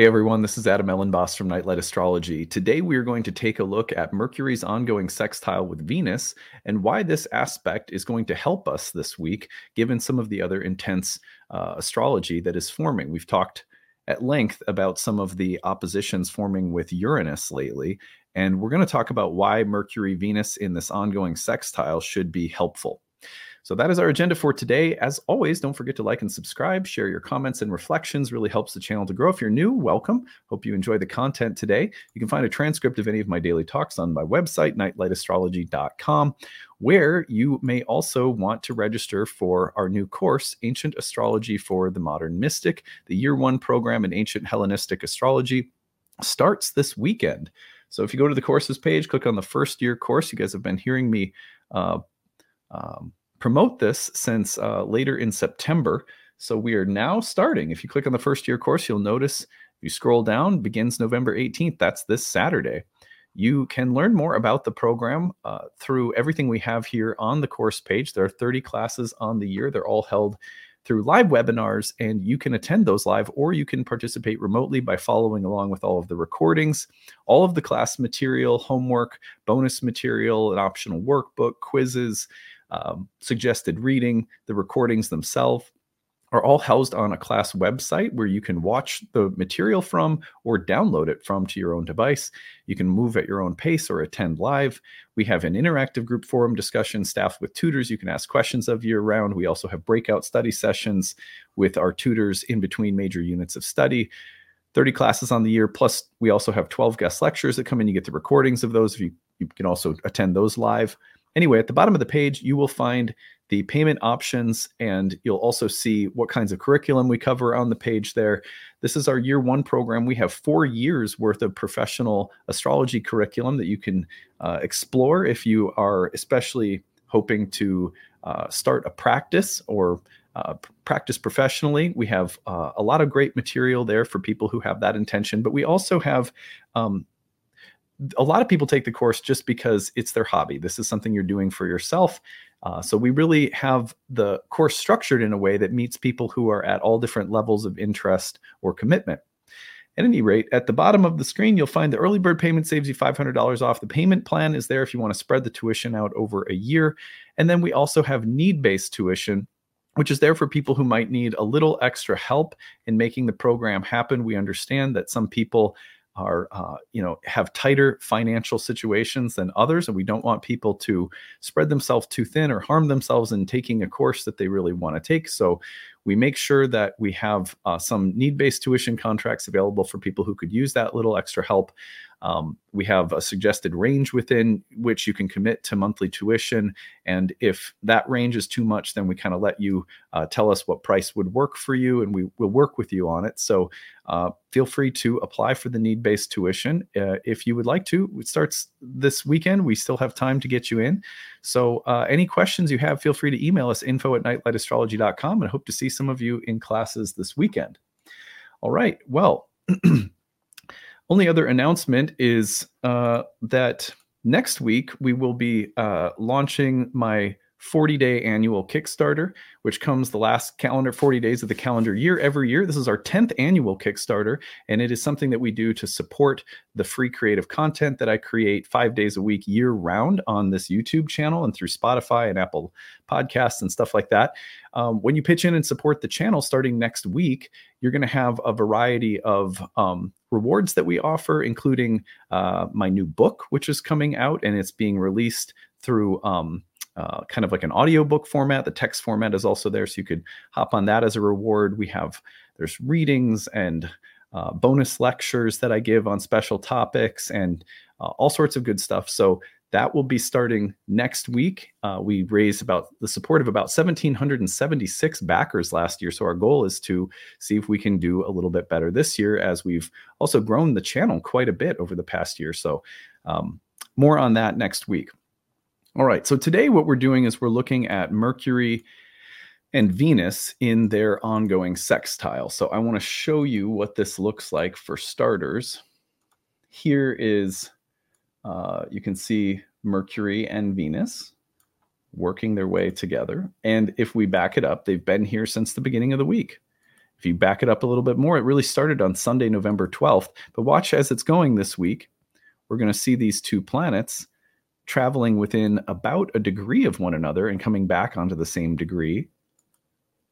Hey everyone, this is Adam Ellenboss from Nightlight Astrology. Today we are going to take a look at Mercury's ongoing sextile with Venus and why this aspect is going to help us this week, given some of the other intense astrology that is forming. We've talked at length about some of the oppositions forming with Uranus lately, and we're going to talk about why Mercury-Venus in this ongoing sextile should be helpful. So that is our agenda for today. As always, don't forget to like and subscribe, share your comments and reflections, really helps the channel to grow. If you're new, welcome. Hope you enjoy the content today. You can find a transcript of any of my daily talks on my website, nightlightastrology.com, where you may also want to register for our new course, Ancient Astrology for the Modern Mystic. The Year One program in Ancient Hellenistic Astrology starts this weekend. So if you go to the courses page, click on the first year course. You guys have been hearing me promote this since later in September. So we are now starting. If you click on the first year course, you'll notice you scroll down, begins November 18th. That's this Saturday. You can learn more about the program through everything we have here on the course page. There are 30 classes on the year. They're all held through live webinars, and you can attend those live, or you can participate remotely by following along with all of the recordings, all of the class material, homework, bonus material, an optional workbook, quizzes, suggested reading. The recordings themselves are all housed on a class website where you can watch the material from or download it from to your own device. You can move at your own pace or attend live. We have an interactive group forum discussion staffed with tutors you can ask questions of year round. We also have breakout study sessions with our tutors in between major units of study. 30 classes on the year, plus we also have 12 guest lectures that come in. You get the recordings of those. You can also attend those live. Anyway, at the bottom of the page, you will find the payment options, and you'll also see what kinds of curriculum we cover on the page there. This is our year one program. We have 4 years worth of professional astrology curriculum that you can explore if you are especially hoping to start a practice or practice professionally. We have a lot of great material there for people who have that intention, but we also have a lot of people take the course just because it's their hobby. This is something you're doing for yourself. So we really have the course structured in a way that meets people who are at all different levels of interest or commitment. At any rate, at the bottom of the screen, you'll find the early bird payment saves you $500 off. The payment plan is there if you want to spread the tuition out over a year. And then we also have need-based tuition, which is there for people who might need a little extra help in making the program happen. We understand that some people are, have tighter financial situations than others, and we don't want people to spread themselves too thin or harm themselves in taking a course that they really want to take. So we make sure that we have some need-based tuition contracts available for people who could use that little extra help. We have a suggested range within which you can commit to monthly tuition. And if that range is too much, then we kind of let you tell us what price would work for you, and we will work with you on it. So feel free to apply for the need-based tuition if you would like to. It starts this weekend. We still have time to get you in. So any questions you have, feel free to email us, info@nightlightastrology.com, and hope to see some of you in classes this weekend. All right. Well, only other announcement is that next week we will be launching my 40-day annual Kickstarter, which comes the last 40 days of the calendar year every year. This is our 10th annual Kickstarter, and it is something that we do to support the free creative content that I create 5 days a week year-round on this YouTube channel and through Spotify and Apple Podcasts and stuff like that. When you pitch in and support the channel starting next week, you're going to have a variety of rewards that we offer, including my new book, which is coming out, and it's being released through kind of like an audiobook format. The text format is also there, so you could hop on that as a reward. There's readings and bonus lectures that I give on special topics and all sorts of good stuff. So that will be starting next week. We raised the support of about 1,776 backers last year. So our goal is to see if we can do a little bit better this year, as we've also grown the channel quite a bit over the past year. So more on that next week. All right. So today what we're doing is we're looking at Mercury and Venus in their ongoing sextile. So I want to show you what this looks like for starters. Here is, you can see Mercury and Venus working their way together. And if we back it up, they've been here since the beginning of the week. If you back it up a little bit more, it really started on Sunday, November 12th. But watch as it's going this week. We're going to see these two planets traveling within about a degree of one another and coming back onto the same degree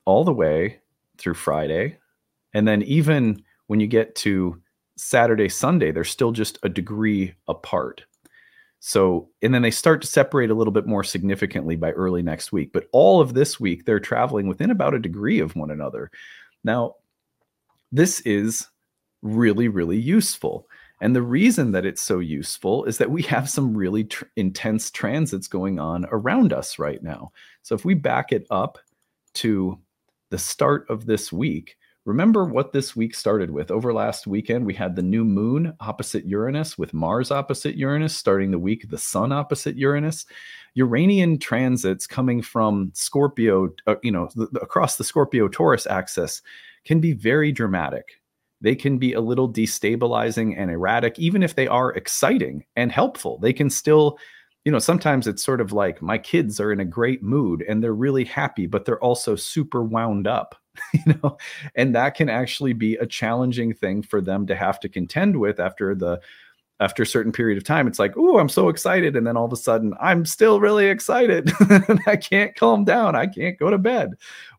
all the way through Friday. And then even when you get to Saturday, Sunday, they're still just a degree apart. So, and then they start to separate a little bit more significantly by early next week. But all of this week, they're traveling within about a degree of one another. Now, this is really, really useful. And the reason that it's so useful is that we have some really intense transits going on around us right now. So if we back it up to the start of this week, remember what this week started with. Over last weekend, we had the new moon opposite Uranus with Mars opposite Uranus, starting the week, the sun opposite Uranus. Uranian transits coming from Scorpio, across the Scorpio-Taurus axis can be very dramatic. They can be a little destabilizing and erratic, even if they are exciting and helpful. They can still, sometimes it's sort of like my kids are in a great mood and they're really happy, but they're also super wound up. And that can actually be a challenging thing for them to have to contend with after a certain period of time. It's like, oh, I'm so excited. And then all of a sudden I'm still really excited and I can't calm down. I can't go to bed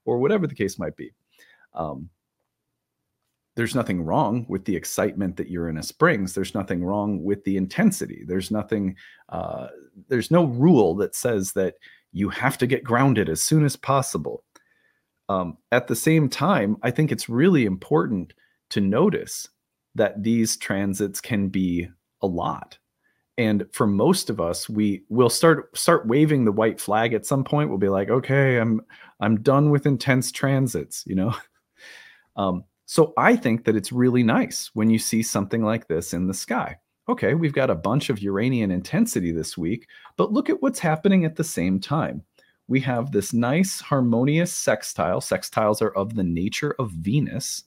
or whatever the case might be. There's nothing wrong with the excitement that Uranus brings. There's nothing wrong with the intensity. There's nothing, there's no rule that says that you have to get grounded as soon as possible. At the same time, I think it's really important to notice that these transits can be a lot. And for most of us, we'll start waving the white flag at some point. We'll be like, okay, I'm done with intense transits, So I think that it's really nice when you see something like this in the sky. Okay, we've got a bunch of Uranian intensity this week, but look at what's happening at the same time. We have this nice harmonious sextile. Sextiles are of the nature of Venus,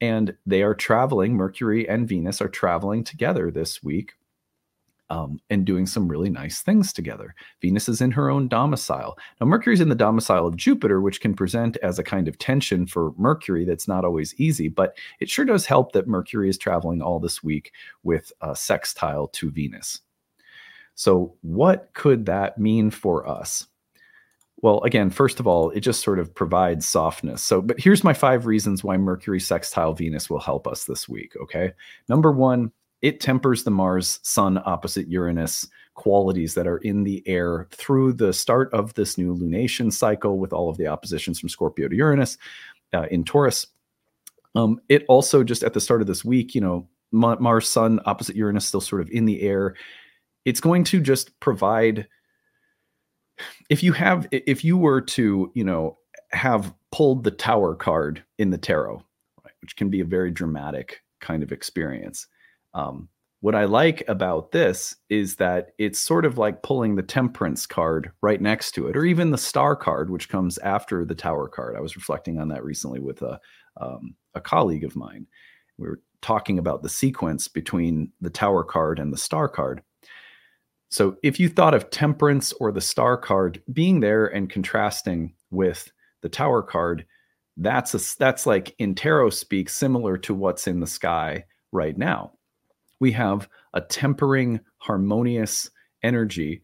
and they are traveling. Mercury and Venus are traveling together this week and doing some really nice things together. Venus is in her own domicile. Now, Mercury's in the domicile of Jupiter, which can present as a kind of tension for Mercury that's not always easy, but it sure does help that Mercury is traveling all this week with a sextile to Venus. So what could that mean for us? Well, again, first of all, it just sort of provides softness. But here's my 5 reasons why Mercury sextile Venus will help us this week, okay? Number 1, it tempers the Mars-Sun opposite Uranus qualities that are in the air through the start of this new lunation cycle with all of the oppositions from Scorpio to Uranus in Taurus. It also just at the start of this week, Mars-Sun opposite Uranus still sort of in the air. It's going to just provide... If you were to have pulled the Tower card in the tarot, right, which can be a very dramatic kind of experience. What I like about this is that it's sort of like pulling the Temperance card right next to it, or even the Star card, which comes after the Tower card. I was reflecting on that recently with a colleague of mine. We were talking about the sequence between the Tower card and the Star card. So if you thought of Temperance or the Star card being there and contrasting with the Tower card, that's like in tarot speak, similar to what's in the sky right now. We have a tempering, harmonious energy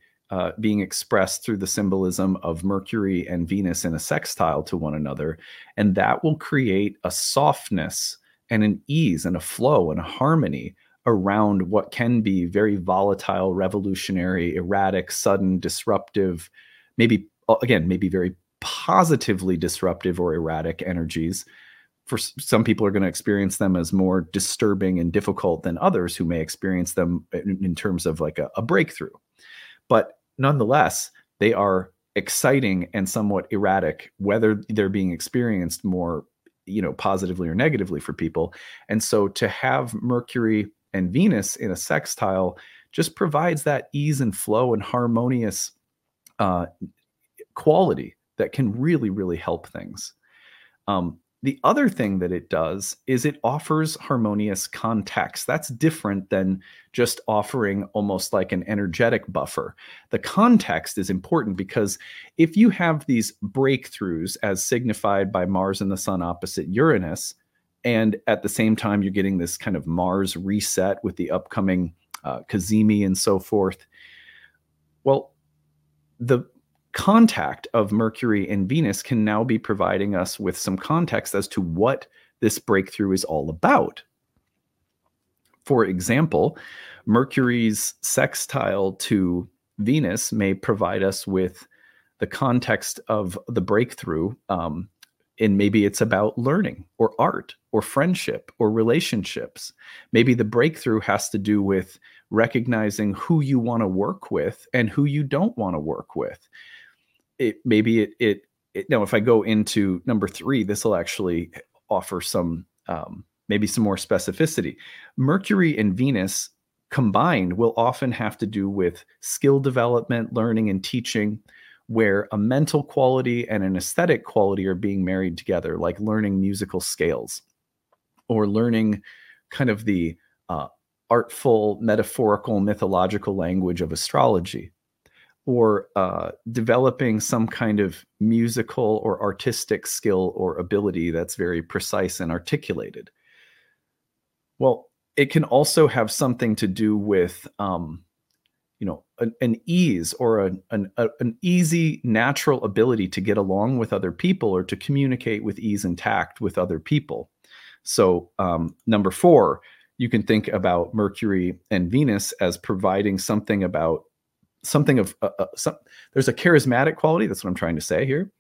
being expressed through the symbolism of Mercury and Venus in a sextile to one another. And that will create a softness and an ease and a flow and a harmony around what can be very volatile, revolutionary, erratic, sudden, disruptive, maybe very positively disruptive or erratic energies. For some people are going to experience them as more disturbing and difficult than others who may experience them in terms of like a breakthrough. But nonetheless, they are exciting and somewhat erratic, whether they're being experienced more, positively or negatively for people. And so to have Mercury and Venus in a sextile just provides that ease and flow and harmonious quality that can really, really help things. The other thing that it does is it offers harmonious context. That's different than just offering almost like an energetic buffer. The context is important because if you have these breakthroughs as signified by Mars and the Sun opposite Uranus, and at the same time you're getting this kind of Mars reset with the upcoming Kazimi and so forth, well, the contact of Mercury and Venus can now be providing us with some context as to what this breakthrough is all about. For example, Mercury's sextile to Venus may provide us with the context of the breakthrough, and maybe it's about learning or art or friendship or relationships. Maybe the breakthrough has to do with recognizing who you want to work with and who you don't want to work with. Now, if I go into number three, this will actually offer some, maybe some more specificity. Mercury and Venus combined will often have to do with skill development, learning, and teaching, where a mental quality and an aesthetic quality are being married together, like learning musical scales or learning kind of the artful, metaphorical, mythological language of astrology, or developing some kind of musical or artistic skill or ability that's very precise and articulated. Well, it can also have something to do with, an ease or an easy, natural ability to get along with other people or to communicate with ease and tact with other people. So number four, you can think about Mercury and Venus as providing something about something of there's a charismatic quality. That's what I'm trying to say here.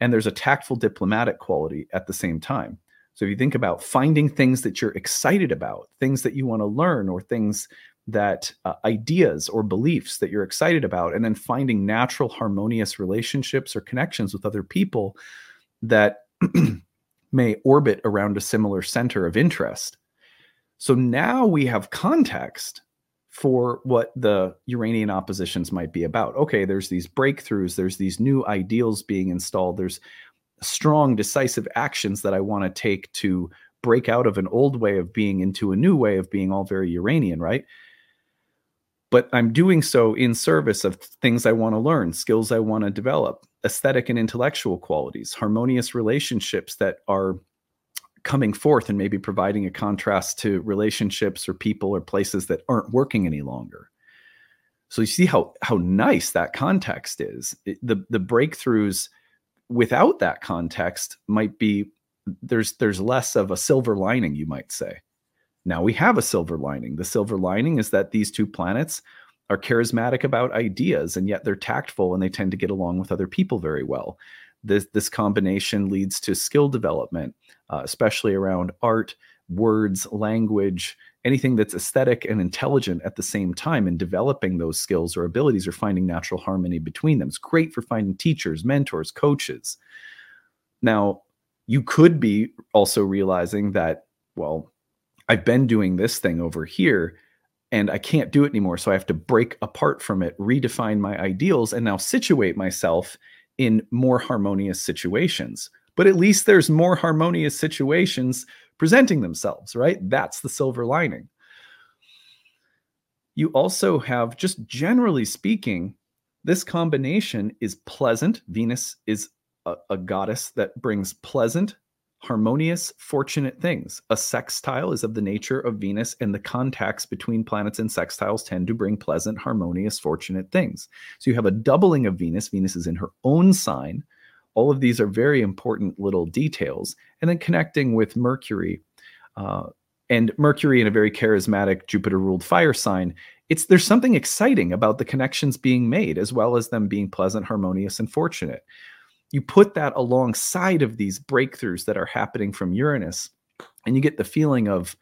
And there's a tactful diplomatic quality at the same time. So if you think about finding things that you're excited about, things that you want to learn, or things that ideas or beliefs that you're excited about, and then finding natural, harmonious relationships or connections with other people that may orbit around a similar center of interest. So now we have context for what the Uranian oppositions might be about. Okay, there's these breakthroughs, there's these new ideals being installed, there's strong, decisive actions that I want to take to break out of an old way of being into a new way of being, all very Uranian, right? But I'm doing so in service of things I want to learn, skills I want to develop, aesthetic and intellectual qualities, harmonious relationships that are coming forth and maybe providing a contrast to relationships or people or places that aren't working any longer. So you see how nice that context is. The breakthroughs without that context might be, there's less of a silver lining, you might say. Now we have a silver lining. The silver lining is that these two planets are charismatic about ideas, and yet they're tactful and they tend to get along with other people very well. This combination leads to skill development, especially around art, words, language, anything that's aesthetic and intelligent at the same time, and developing those skills or abilities or finding natural harmony between them. It's great for finding teachers, mentors, coaches. Now, you could be also realizing that, well, I've been doing this thing over here and I can't do it anymore. So I have to break apart from it, redefine my ideals, and now situate myself in more harmonious situations. But at least there's more harmonious situations presenting themselves, right? That's the silver lining. You also have, just generally speaking, this combination is pleasant. Venus is a goddess that brings pleasant, harmonious, fortunate things. A sextile is of the nature of Venus, and the contacts between planets and sextiles tend to bring pleasant, harmonious, fortunate things. So you have a doubling of Venus. Venus is in her own sign. All of these are very important little details. And then connecting with Mercury, and Mercury in a very charismatic Jupiter-ruled fire sign, there's something exciting about the connections being made, as well as them being pleasant, harmonious, and fortunate. You put that alongside of these breakthroughs that are happening from Uranus, and you get the feeling of,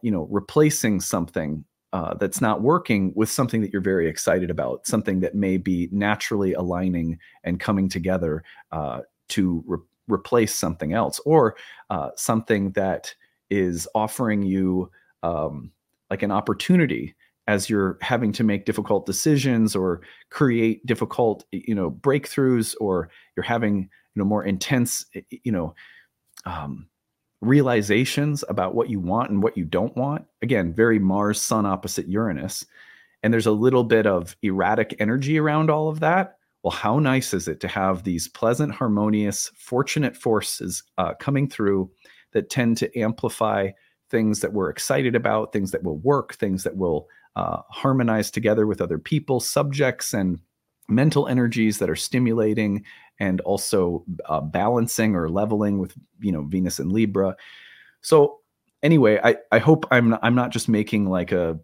replacing something that's not working with something that you're very excited about, something that may be naturally aligning and coming together to replace something else, or something that is offering you like an opportunity as you're having to make difficult decisions or create difficult, breakthroughs, or you're having, more intense, realizations about what you want and what you don't want. Again, very Mars, Sun opposite Uranus. And there's a little bit of erratic energy around all of that. Well, how nice is it to have these pleasant, harmonious, fortunate forces coming through that tend to amplify things that we're excited about, things that will work, things that will harmonize together with other people, subjects, and mental energies that are stimulating and also balancing or leveling with, you know, Venus and Libra. So anyway, I hope I'm not just making like a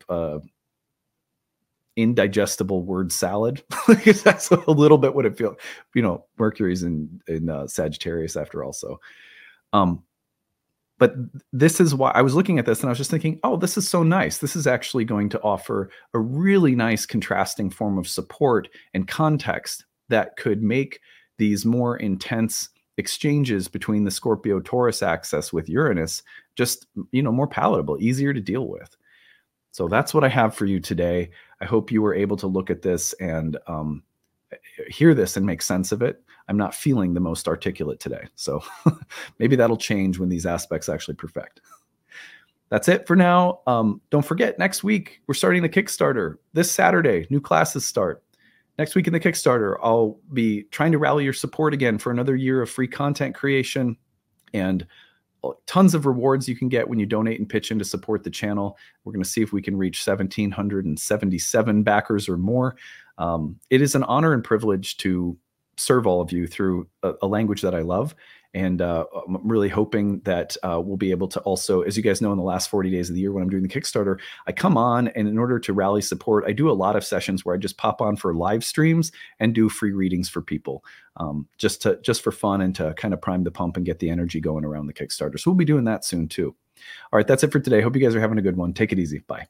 indigestible word salad. That's a little bit what it feels, you know, Mercury's in Sagittarius after all. So, but this is why I was looking at this and I was just thinking, oh, this is so nice. This is actually going to offer a really nice contrasting form of support and context that could make these more intense exchanges between the Scorpio Taurus axis with Uranus just, you know, more palatable, easier to deal with. So that's what I have for you today. I hope you were able to look at this and hear this and make sense of it. I'm not feeling the most articulate today. So maybe that'll change when these aspects actually perfect. That's it for now. Don't forget, next week, we're starting the Kickstarter. This Saturday, new classes start. Next week in the Kickstarter, I'll be trying to rally your support again for another year of free content creation and tons of rewards you can get when you donate and pitch in to support the channel. We're going to see if we can reach 1,777 backers or more. It is an honor and privilege to serve all of you through a language that I love. And I'm really hoping that we'll be able to also, as you guys know, in the last 40 days of the year when I'm doing the Kickstarter, I come on and in order to rally support, I do a lot of sessions where I just pop on for live streams and do free readings for people just for fun and to kind of prime the pump and get the energy going around the Kickstarter. So we'll be doing that soon too. All right, that's it for today. Hope you guys are having a good one. Take it easy. Bye.